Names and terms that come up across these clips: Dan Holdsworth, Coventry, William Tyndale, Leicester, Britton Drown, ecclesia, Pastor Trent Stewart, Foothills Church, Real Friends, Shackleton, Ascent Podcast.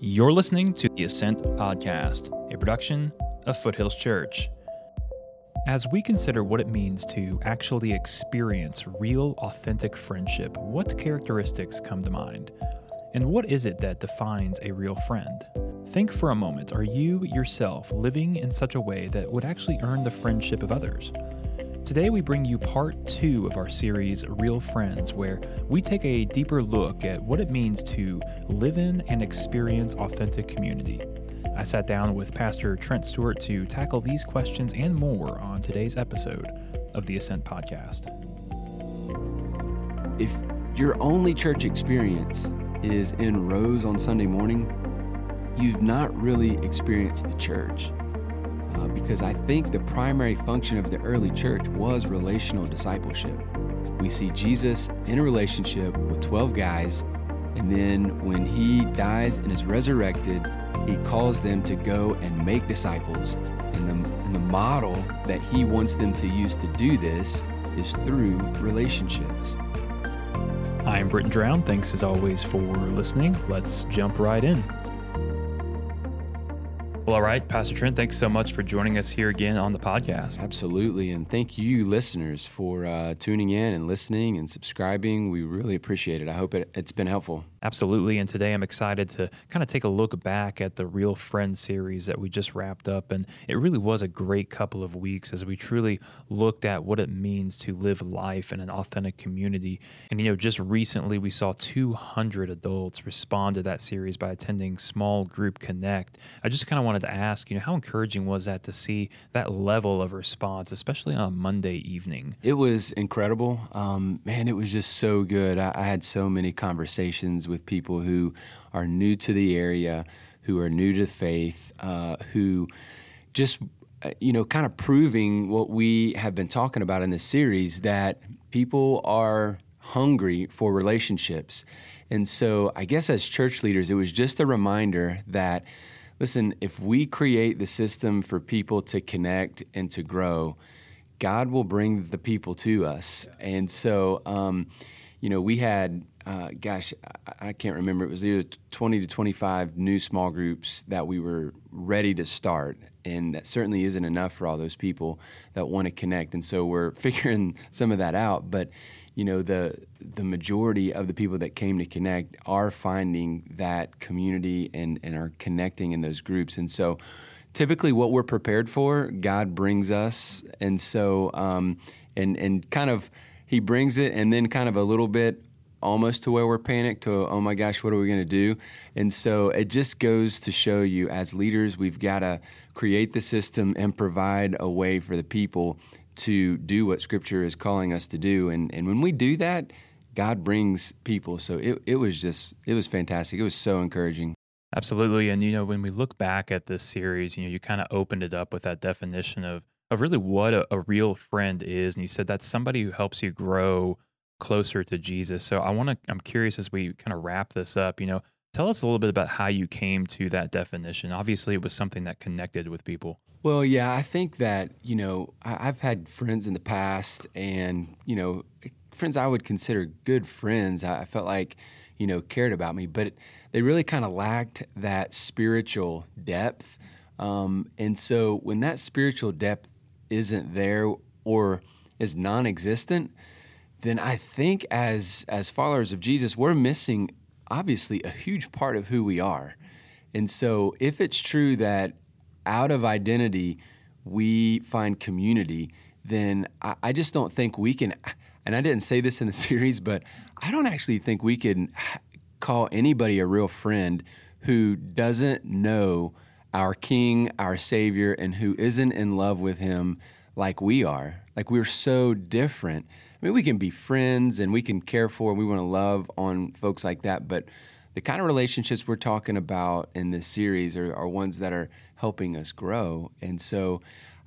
You're listening to the Ascent Podcast, a production of Foothills Church. As we consider what it means to actually experience real, authentic friendship, what characteristics come to mind? And what is it that defines a real friend? Think for a moment, are you yourself living in such a way that would actually earn the friendship of others? Today we bring you part 2 of our series, Real Friends, where we take a deeper look at what it means to live in and experience authentic community. I sat down with Pastor Trent Stewart to tackle these questions and more on today's episode of the Ascent Podcast. If your only church experience is in rows on Sunday morning, you've not really experienced the church. Because I think the primary function of the early church was relational discipleship. We see Jesus in a relationship with 12 guys, and then when he dies and is resurrected, he calls them to go and make disciples. And the model that he wants them to use to do this is through relationships. I'm Britton Drown. Thanks as always for listening. Let's jump right in. Well, all right, Pastor Trent, thanks so much for joining us here again on the podcast. Absolutely, and thank you, listeners, for tuning in and listening and subscribing. We really appreciate it. I hope it's been helpful. Absolutely, and today I'm excited to kind of take a look back at the Real Friends series that we just wrapped up, and it really was a great couple of weeks as we truly looked at what it means to live life in an authentic community. And, just recently we saw 200 adults respond to that series by attending Small Group Connect. I just kind of wanted to ask, how encouraging was that to see that level of response, especially on Monday evening? It was incredible. It was just so good. I had so many conversations with people who are new to the area, who are new to faith, who just, kind of proving what we have been talking about in this series, that people are hungry for relationships. And so I guess as church leaders, it was just a reminder that, listen, if we create the system for people to connect and to grow, God will bring the people to us. Yeah. And so, we had, I can't remember, it was either 20 to 25 new small groups that we were ready to start. And that certainly isn't enough for all those people that want to connect. And so we're figuring some of that out. But, the majority of the people that came to connect are finding that community and are connecting in those groups. And so typically what we're prepared for, God brings us. And so kind of he brings it, and then kind of a little bit almost to where we're panicked to, oh my gosh, what are we going to do? And so it just goes to show you as leaders, we've got to create the system and provide a way for the people to do what Scripture is calling us to do. And when we do that, God brings people. So it was fantastic. It was so encouraging. Absolutely. And, when we look back at this series, you kind of opened it up with that definition of really what a real friend is. And you said that's somebody who helps you grow closer to Jesus. So I'm curious as we kind of wrap this up, tell us a little bit about how you came to that definition. Obviously, it was something that connected with people. Well, yeah, I think that, I've had friends in the past and, friends I would consider good friends, I felt like, cared about me, but they really kind of lacked that spiritual depth. And so when that spiritual depth isn't there or is non-existent, then I think as followers of Jesus, we're missing obviously a huge part of who we are. And so if it's true that out of identity we find community, then I just don't think we can, and I didn't say this in the series, but I don't actually think we can call anybody a real friend who doesn't know our King, our Savior, and who isn't in love with him like we are. Like we're so different. I mean, we can be friends and we can care for and we want to love on folks like that, but the kind of relationships we're talking about in this series are ones that are helping us grow. And so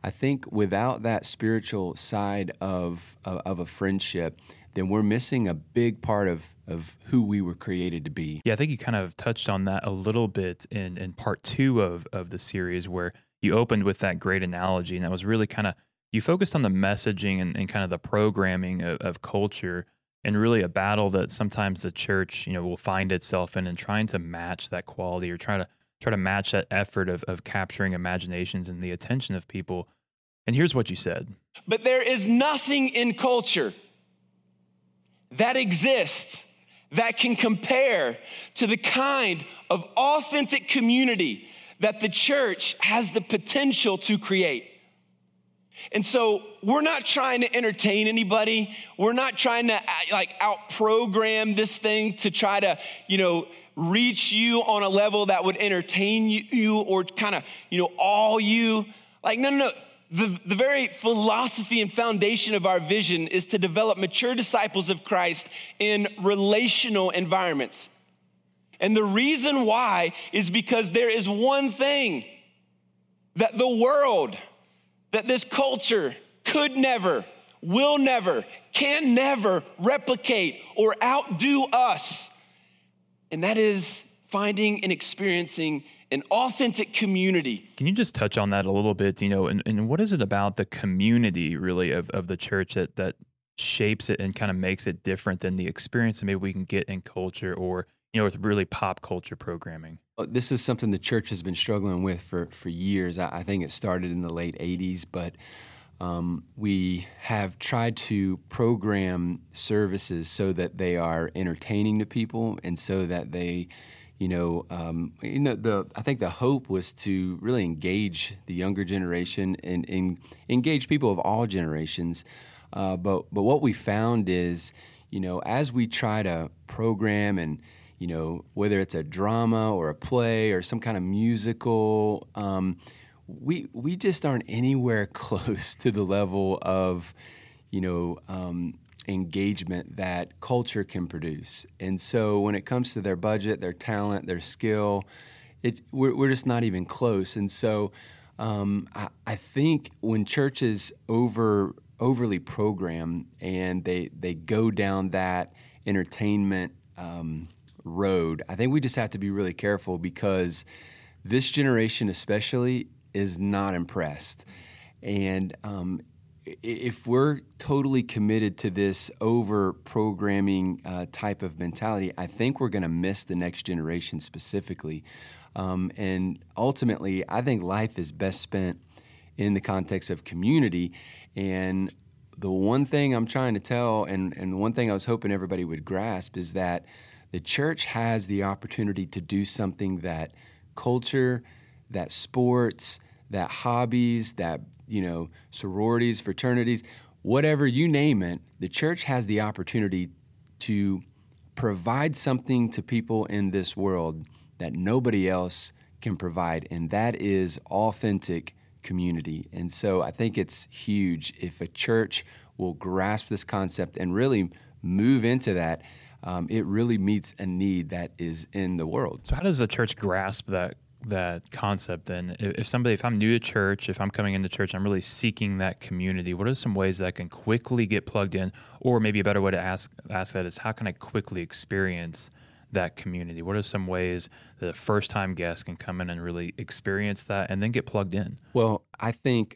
I think without that spiritual side of a friendship, then we're missing a big part of who we were created to be. Yeah, I think you kind of touched on that a little bit in part 2 of the series where you opened with that great analogy, and that was really kind of, you focused on the messaging and kind of the programming of culture, and really a battle that sometimes the church, you know, will find itself in, and trying to match that quality, or try to match that effort of capturing imaginations and the attention of people. And here's what you said. But there is nothing in culture that exists that can compare to the kind of authentic community that the church has the potential to create. And so we're not trying to entertain anybody. We're not trying to out-program this thing to try to, you know, reach you on a level that would entertain you or kind of, you know, awe you. No. The very philosophy and foundation of our vision is to develop mature disciples of Christ in relational environments. And the reason why is because there is one thing that the world, that this culture could never, will never, can never replicate or outdo us. And that is finding and experiencing an authentic community. Can you just touch on that a little bit? You know, and what is it about the community really of the church that shapes it and kind of makes it different than the experience that maybe we can get in culture or, you know, with really pop culture programming? This is something the church has been struggling with for years. I think it started in the late 80s, but we have tried to program services so that they are entertaining to people and so that they, I think the hope was to really engage the younger generation and engage people of all generations. But what we found is, as we try to program and, whether it's a drama or a play or some kind of musical, we just aren't anywhere close to the level of, engagement that culture can produce. And so when it comes to their budget, their talent, their skill, we're just not even close. And so I think when churches overly program and they go down that entertainment road, I think we just have to be really careful, because this generation especially is not impressed. And if we're totally committed to this over-programming type of mentality, I think we're going to miss the next generation specifically. And ultimately, I think life is best spent in the context of community. And the one thing I'm trying to tell, and one thing I was hoping everybody would grasp, is that the church has the opportunity to do something that culture, that sports, that hobbies, that sororities, fraternities, whatever, you name it, the church has the opportunity to provide something to people in this world that nobody else can provide, and that is authentic community. And so I think it's huge if a church will grasp this concept and really move into that. It really meets a need that is in the world. So how does the church grasp that concept then? If I'm new to church, if I'm coming into church, I'm really seeking that community, what are some ways that I can quickly get plugged in? Or maybe a better way to ask that is, how can I quickly experience that community? What are some ways that a first-time guest can come in and really experience that and then get plugged in? Well, I think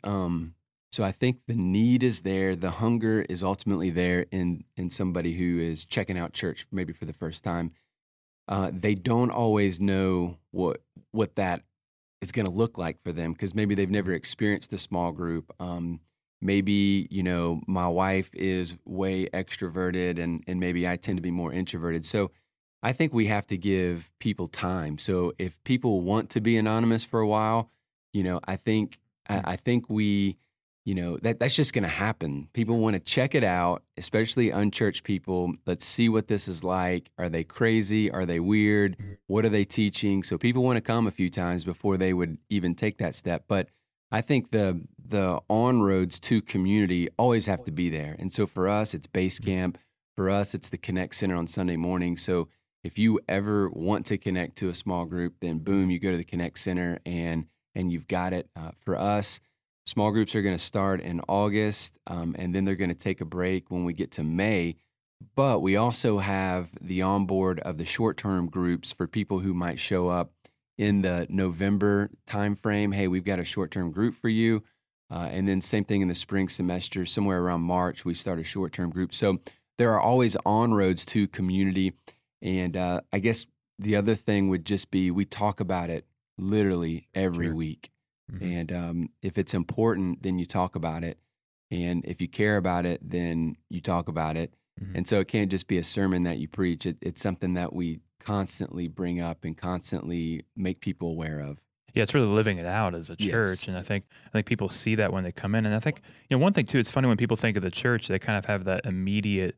I think the need is there. The hunger is ultimately there in somebody who is checking out church maybe for the first time. They don't always know what that is going to look like for them, because maybe they've never experienced a small group. Maybe my wife is way extroverted and maybe I tend to be more introverted. So I think we have to give people time. So if people want to be anonymous for a while, I think that's just going to happen. People want to check it out, especially unchurched people. Let's see what this is like. Are they crazy? Are they weird? What are they teaching? So people want to come a few times before they would even take that step. But I think the on-roads to community always have to be there. And so for us, it's Base Camp. For us, it's the Connect Center on Sunday morning. So if you ever want to connect to a small group, then boom, you go to the Connect Center and you've got it. For us, small groups are going to start in August, and then they're going to take a break when we get to May. But we also have the onboard of the short-term groups for people who might show up in the November timeframe. Hey, we've got a short-term group for you. And then same thing in the spring semester, somewhere around March, we start a short-term group. So there are always on-roads to community. And I guess the other thing would just be, we talk about it literally every week. Mm-hmm. And if it's important, then you talk about it. And if you care about it, then you talk about it. Mm-hmm. And so it can't just be a sermon that you preach. It's something that we constantly bring up and constantly make people aware of. Yeah, it's really living it out as a church. Yes. And I think people see that when they come in. And I think, you know, one thing too, it's funny when people think of the church, they kind of have that immediate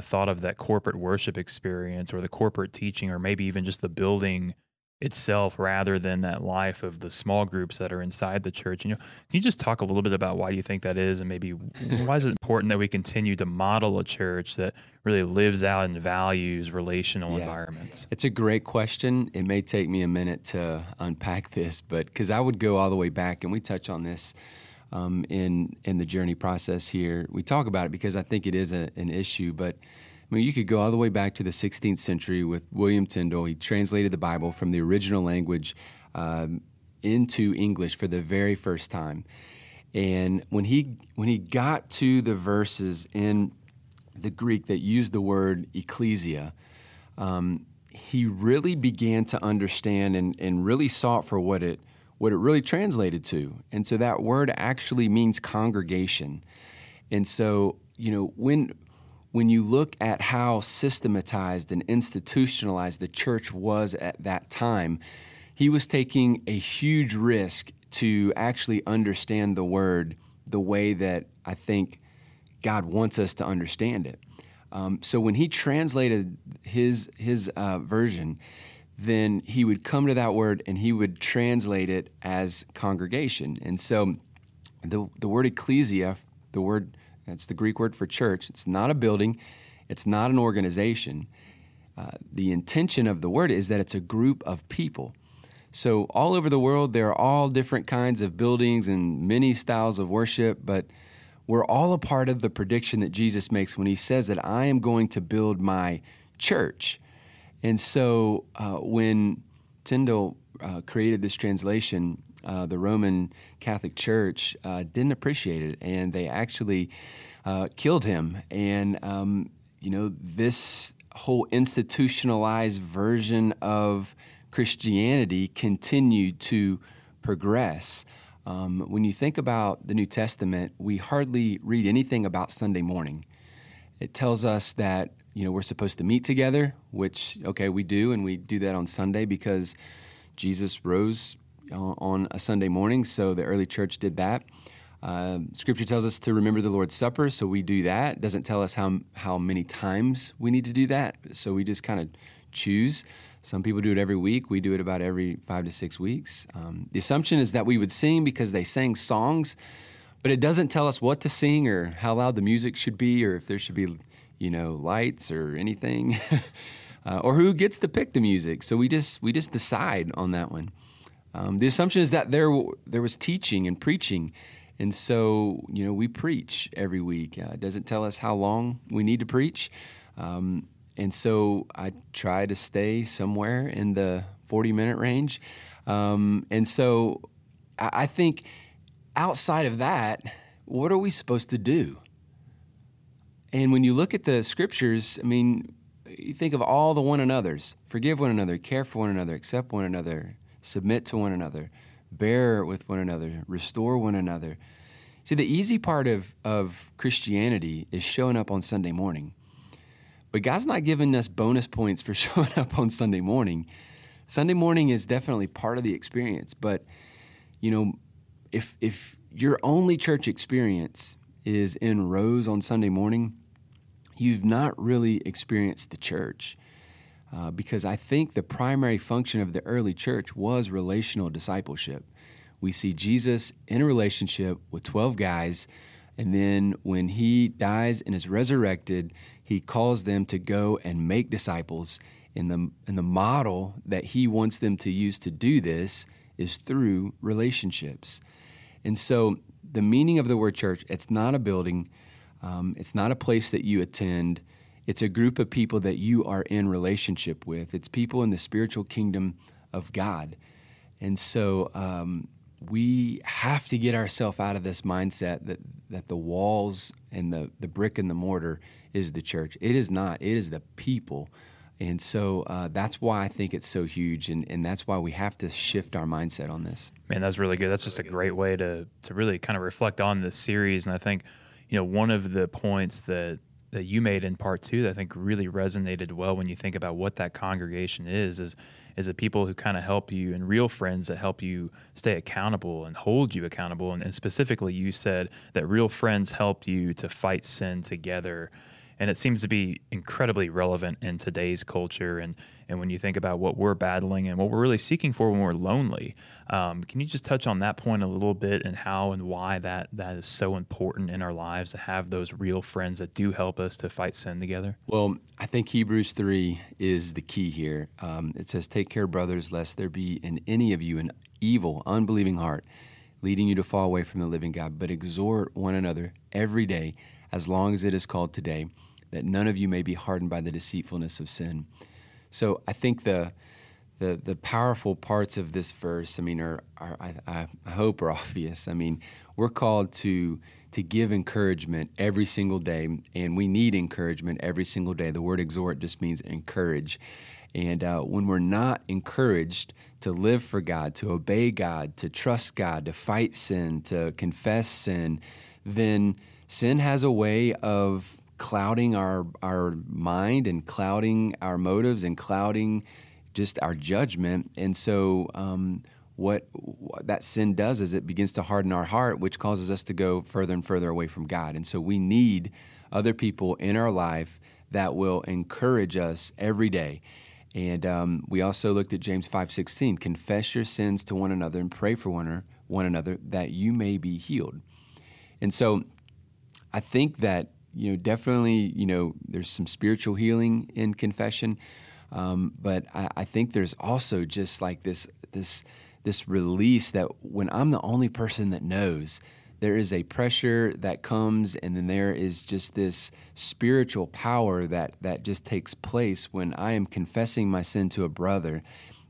thought of that corporate worship experience or the corporate teaching, or maybe even just the building itself, rather than that life of the small groups that are inside the church. You know, can you just talk a little bit about why you think that is, and maybe why is it important that we continue to model a church that really lives out and values relational environments? It's a great question. It may take me a minute to unpack this, but because I would go all the way back, and we touch on this in the journey process here. We talk about it because I think it is an issue, but I mean, you could go all the way back to the 16th century with William Tyndale. He translated the Bible from the original language into English for the very first time. And when he got to the verses in the Greek that used the word ecclesia, he really began to understand and really saw it for what it really translated to. And so that word actually means congregation. And so, you know, when you look at how systematized and institutionalized the church was at that time, he was taking a huge risk to actually understand the word the way that I think God wants us to understand it. So when he translated his version, then he would come to that word and he would translate it as congregation. And so the word ecclesia, the word, that's the Greek word for church. It's not a building. It's not an organization. The intention of the word is that it's a group of people. So all over the world, there are all different kinds of buildings and many styles of worship, but we're all a part of the prediction that Jesus makes when he says that I am going to build my church. And so when Tyndale created this translation, the Roman Catholic Church didn't appreciate it, and they actually killed him. And, you know, this whole institutionalized version of Christianity continued to progress. When you think about the New Testament, we hardly read anything about Sunday morning. It tells us that, you know, we're supposed to meet together, which, okay, we do, and we do that on Sunday because Jesus rose on a Sunday morning, so the early church did that. Scripture tells us to remember the Lord's Supper, so we do that. It doesn't tell us how many times we need to do that, so we just kind of choose. Some people do it every week. We do it about every 5 to 6 weeks. The assumption is that we would sing because they sang songs, but it doesn't tell us what to sing or how loud the music should be or if there should be, you know, lights or anything or who gets to pick the music. So we just decide on that one. The assumption is that there was teaching and preaching, and so, you know, we preach every week. It doesn't tell us how long we need to preach, and so I try to stay somewhere in the 40-minute range. And so I think outside of that, what are we supposed to do? And when you look at the Scriptures, I mean, you think of all the one another's. Forgive one another, care for one another, accept one another, submit to one another, bear with one another, restore one another. See, the easy part of Christianity is showing up on Sunday morning. But God's not giving us bonus points for showing up on Sunday morning. Sunday morning is definitely part of the experience. But, you know, if your only church experience is in rows on Sunday morning, you've not really experienced the church. Because I think the primary function of the early church was relational discipleship. We see Jesus in a relationship with 12 guys, and then when he dies and is resurrected, he calls them to go and make disciples. And the model that he wants them to use to do this is through relationships. And so the meaning of the word church, it's not a building. It's not a place that you attend. It's a group of people that you are in relationship with. It's people in the spiritual kingdom of God. And so we have to get ourselves out of this mindset that the walls and the brick and the mortar is the church. It is not. It is the people. And so that's why I think it's so huge, and that's why we have to shift our mindset on this. Man, that's really good. That's just a great way to really kind of reflect on this series. And I think, you know, one of the points that you made in part two that I think really resonated well when you think about what that congregation is the people who kind of help you and real friends that help you stay accountable and hold you accountable. And specifically, you said that real friends help you to fight sin together. And it seems to be incredibly relevant in today's culture. And when you think about what we're battling and what we're really seeking for when we're lonely, can you just touch on that point a little bit and how and why that is so important in our lives to have those real friends that do help us to fight sin together? Well, I think Hebrews 3 is the key here. It says, "Take care, brothers, lest there be in any of you an evil, unbelieving heart, leading you to fall away from the living God, but exhort one another every day, as long as it is called today, that none of you may be hardened by the deceitfulness of sin." So I think the powerful parts of this verse, I mean, I hope are obvious. I mean, we're called to give encouragement every single day, and we need encouragement every single day. The word exhort just means encourage. And when we're not encouraged to live for God, to obey God, to trust God, to fight sin, to confess sin, then sin has a way of clouding our mind and clouding our motives and clouding just our judgment. And so what that sin does is it begins to harden our heart, which causes us to go further and further away from God. And so we need other people in our life that will encourage us every day. And we also looked at James 5:16, "Confess your sins to one another and pray for one another that you may be healed." And so I think that, you know, definitely, you know, there's some spiritual healing in confession, but I think there's also just like this release that when I'm the only person that knows, there is a pressure that comes, and then there is just this spiritual power that just takes place when I am confessing my sin to a brother,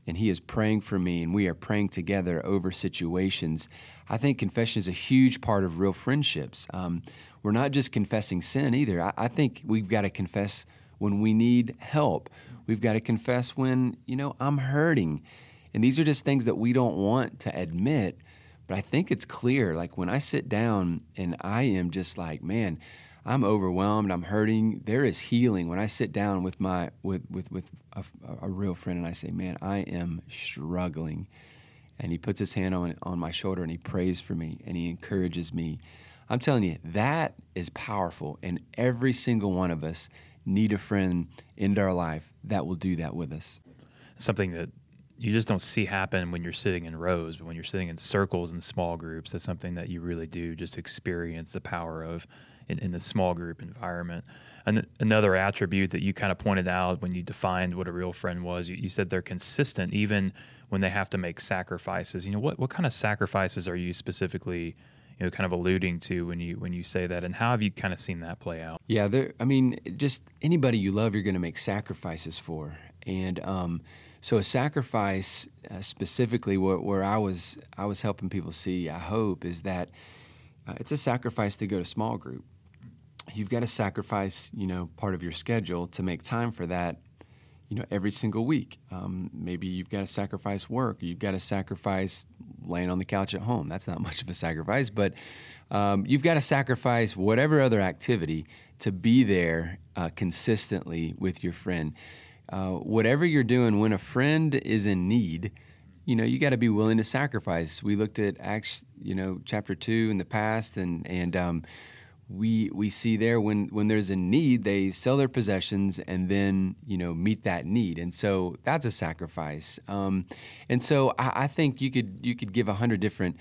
and he is praying for me, and we are praying together over situations. I think confession is a huge part of real friendships. We're not just confessing sin either. I think we've got to confess when we need help. We've got to confess when, you know, I'm hurting. And these are just things that we don't want to admit, but I think it's clear. Like when I sit down and I am just like, man, I'm overwhelmed, I'm hurting, there is healing. When I sit down with a real friend and I say, man, I am struggling, and he puts his hand on my shoulder and he prays for me and he encourages me, I'm telling you, that is powerful. And every single one of us need a friend in our life that will do that with us. Something that you just don't see happen when you're sitting in rows, but when you're sitting in circles and small groups, that's something that you really do just experience the power of in the small group environment. And another attribute that you kind of pointed out when you defined what a real friend was, you said they're consistent even when they have to make sacrifices. You know, what kind of sacrifices are you specifically, you know, kind of alluding to when you say that, and how have you kind of seen that play out? Yeah, I mean, just anybody you love, you're going to make sacrifices for. And so a sacrifice specifically where I was helping people see, I hope, is that it's a sacrifice to go to small group. You've got to sacrifice, you know, part of your schedule to make time for that, you know, every single week. Maybe you've got to sacrifice work. You've got to sacrifice laying on the couch at home. That's not much of a sacrifice, but you've got to sacrifice whatever other activity to be there consistently with your friend. Whatever you're doing, when a friend is in need, you know, you got to be willing to sacrifice. We looked at Acts, you know, chapter 2 in the past, and we see there when there's a need, they sell their possessions and then, you know, meet that need. And so that's a sacrifice. And so I think you could give 100 different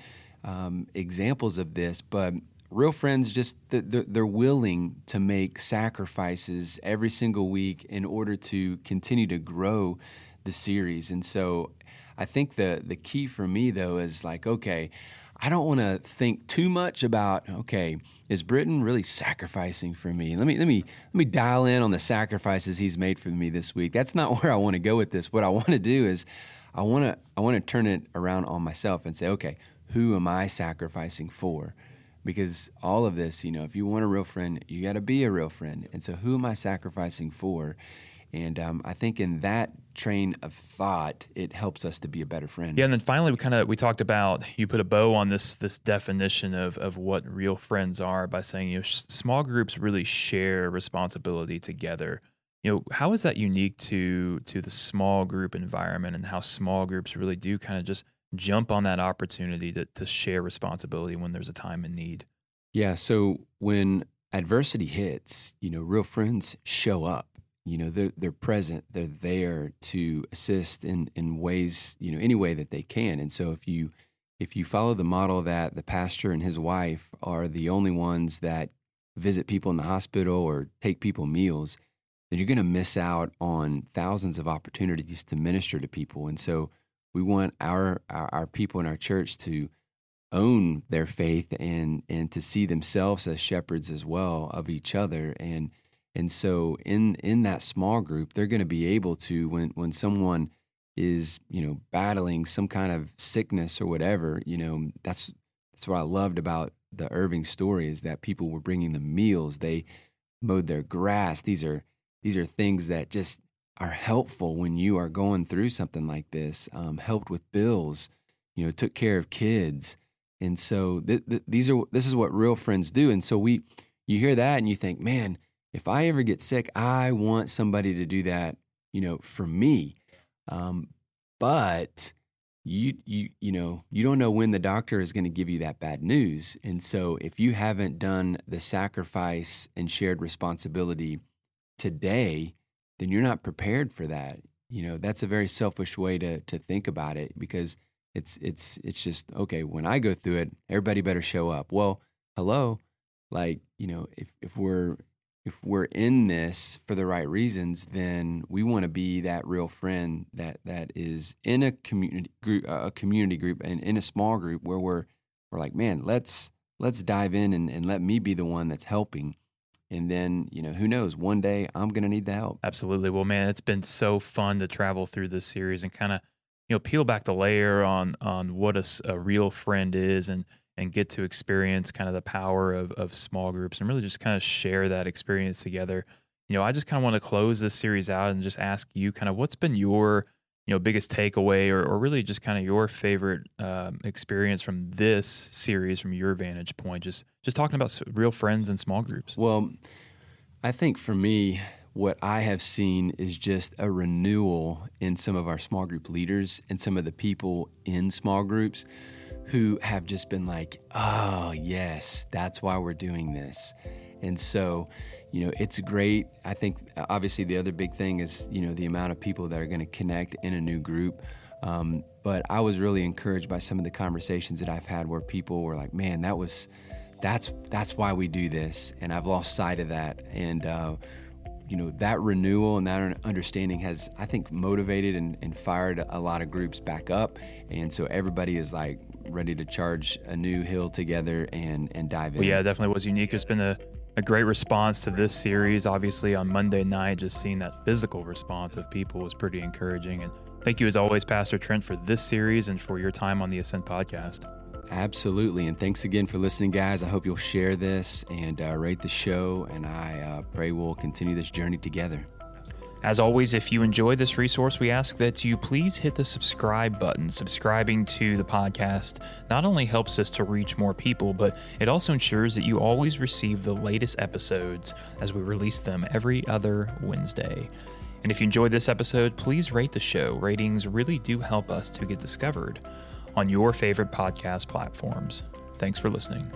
examples of this, but real friends, just they're willing to make sacrifices every single week in order to continue to grow the series. And so I think the key for me, though, is like, okay, I don't want to think too much about, okay, is Britton really sacrificing for me? Let me dial in on the sacrifices he's made for me this week. That's not where I want to go with this. What I want to do is I want to turn it around on myself and say, okay, who am I sacrificing for? Because all of this, you know, if you want a real friend, you got to be a real friend. And so who am I sacrificing for? And I think in that train of thought, it helps us to be a better friend. Yeah, and then finally, we talked about, you put a bow on this definition of what real friends are by saying, you know, small groups really share responsibility together. You know, how is that unique to the small group environment, and how small groups really do kind of just jump on that opportunity to share responsibility when there's a time in need? Yeah, so when adversity hits, you know, real friends show up. You know, they're present, they're there to assist in ways, you know, any way that they can. And so if you follow the model that the pastor and his wife are the only ones that visit people in the hospital or take people meals, then you're going to miss out on thousands of opportunities to minister to people. And so we want our people in our church to own their faith and to see themselves as shepherds as well of each other. And so in that small group, they're going to be able to, when someone is, you know, battling some kind of sickness or whatever, you know, that's what I loved about the Irving story, is that people were bringing them meals, they mowed their grass. These are things that just are helpful when you are going through something like this. Helped with bills, you know, took care of kids, and so this is what real friends do. And so you hear that and you think, man, if I ever get sick, I want somebody to do that, you know, for me. But you know, you don't know when the doctor is going to give you that bad news, and so if you haven't done the sacrifice and shared responsibility today, then you're not prepared for that. You know, that's a very selfish way to think about it, because it's just, okay, when I go through it, everybody better show up. Well, hello, like, you know, if we're in this for the right reasons, then we want to be that real friend that is in a community group, and in a small group where we're like, man, let's dive in and let me be the one that's helping. And then, you know, who knows, one day I'm going to need the help. Absolutely. Well, man, it's been so fun to travel through this series and kind of, you know, peel back the layer on what a real friend is, and get to experience kind of the power of small groups, and really just kind of share that experience together. You know, I just kind of want to close this series out and just ask you kind of what's been your, you know, biggest takeaway, or really just kind of your favorite experience from this series, from your vantage point, just talking about real friends and small groups. Well, I think for me, what I have seen is just a renewal in some of our small group leaders and some of the people in small groups who have just been like, oh, yes, that's why we're doing this. And so, you know, it's great. I think obviously the other big thing is, you know, the amount of people that are going to connect in a new group. But I was really encouraged by some of the conversations that I've had where people were like, man, that's why we do this. And I've lost sight of that. And, you know, that renewal and that understanding has, I think, motivated and fired a lot of groups back up. And so everybody is like ready to charge a new hill together and dive in. Well, yeah, definitely was unique. It's been a great response to this series. Obviously, on Monday night, just seeing that physical response of people was pretty encouraging. And thank you, as always, Pastor Trent, for this series and for your time on the Ascent Podcast. Absolutely. And thanks again for listening, guys. I hope you'll share this and rate the show, and I pray we'll continue this journey together. As always, if you enjoy this resource, we ask that you please hit the subscribe button. Subscribing to the podcast not only helps us to reach more people, but it also ensures that you always receive the latest episodes as we release them every other Wednesday. And if you enjoyed this episode, please rate the show. Ratings really do help us to get discovered on your favorite podcast platforms. Thanks for listening.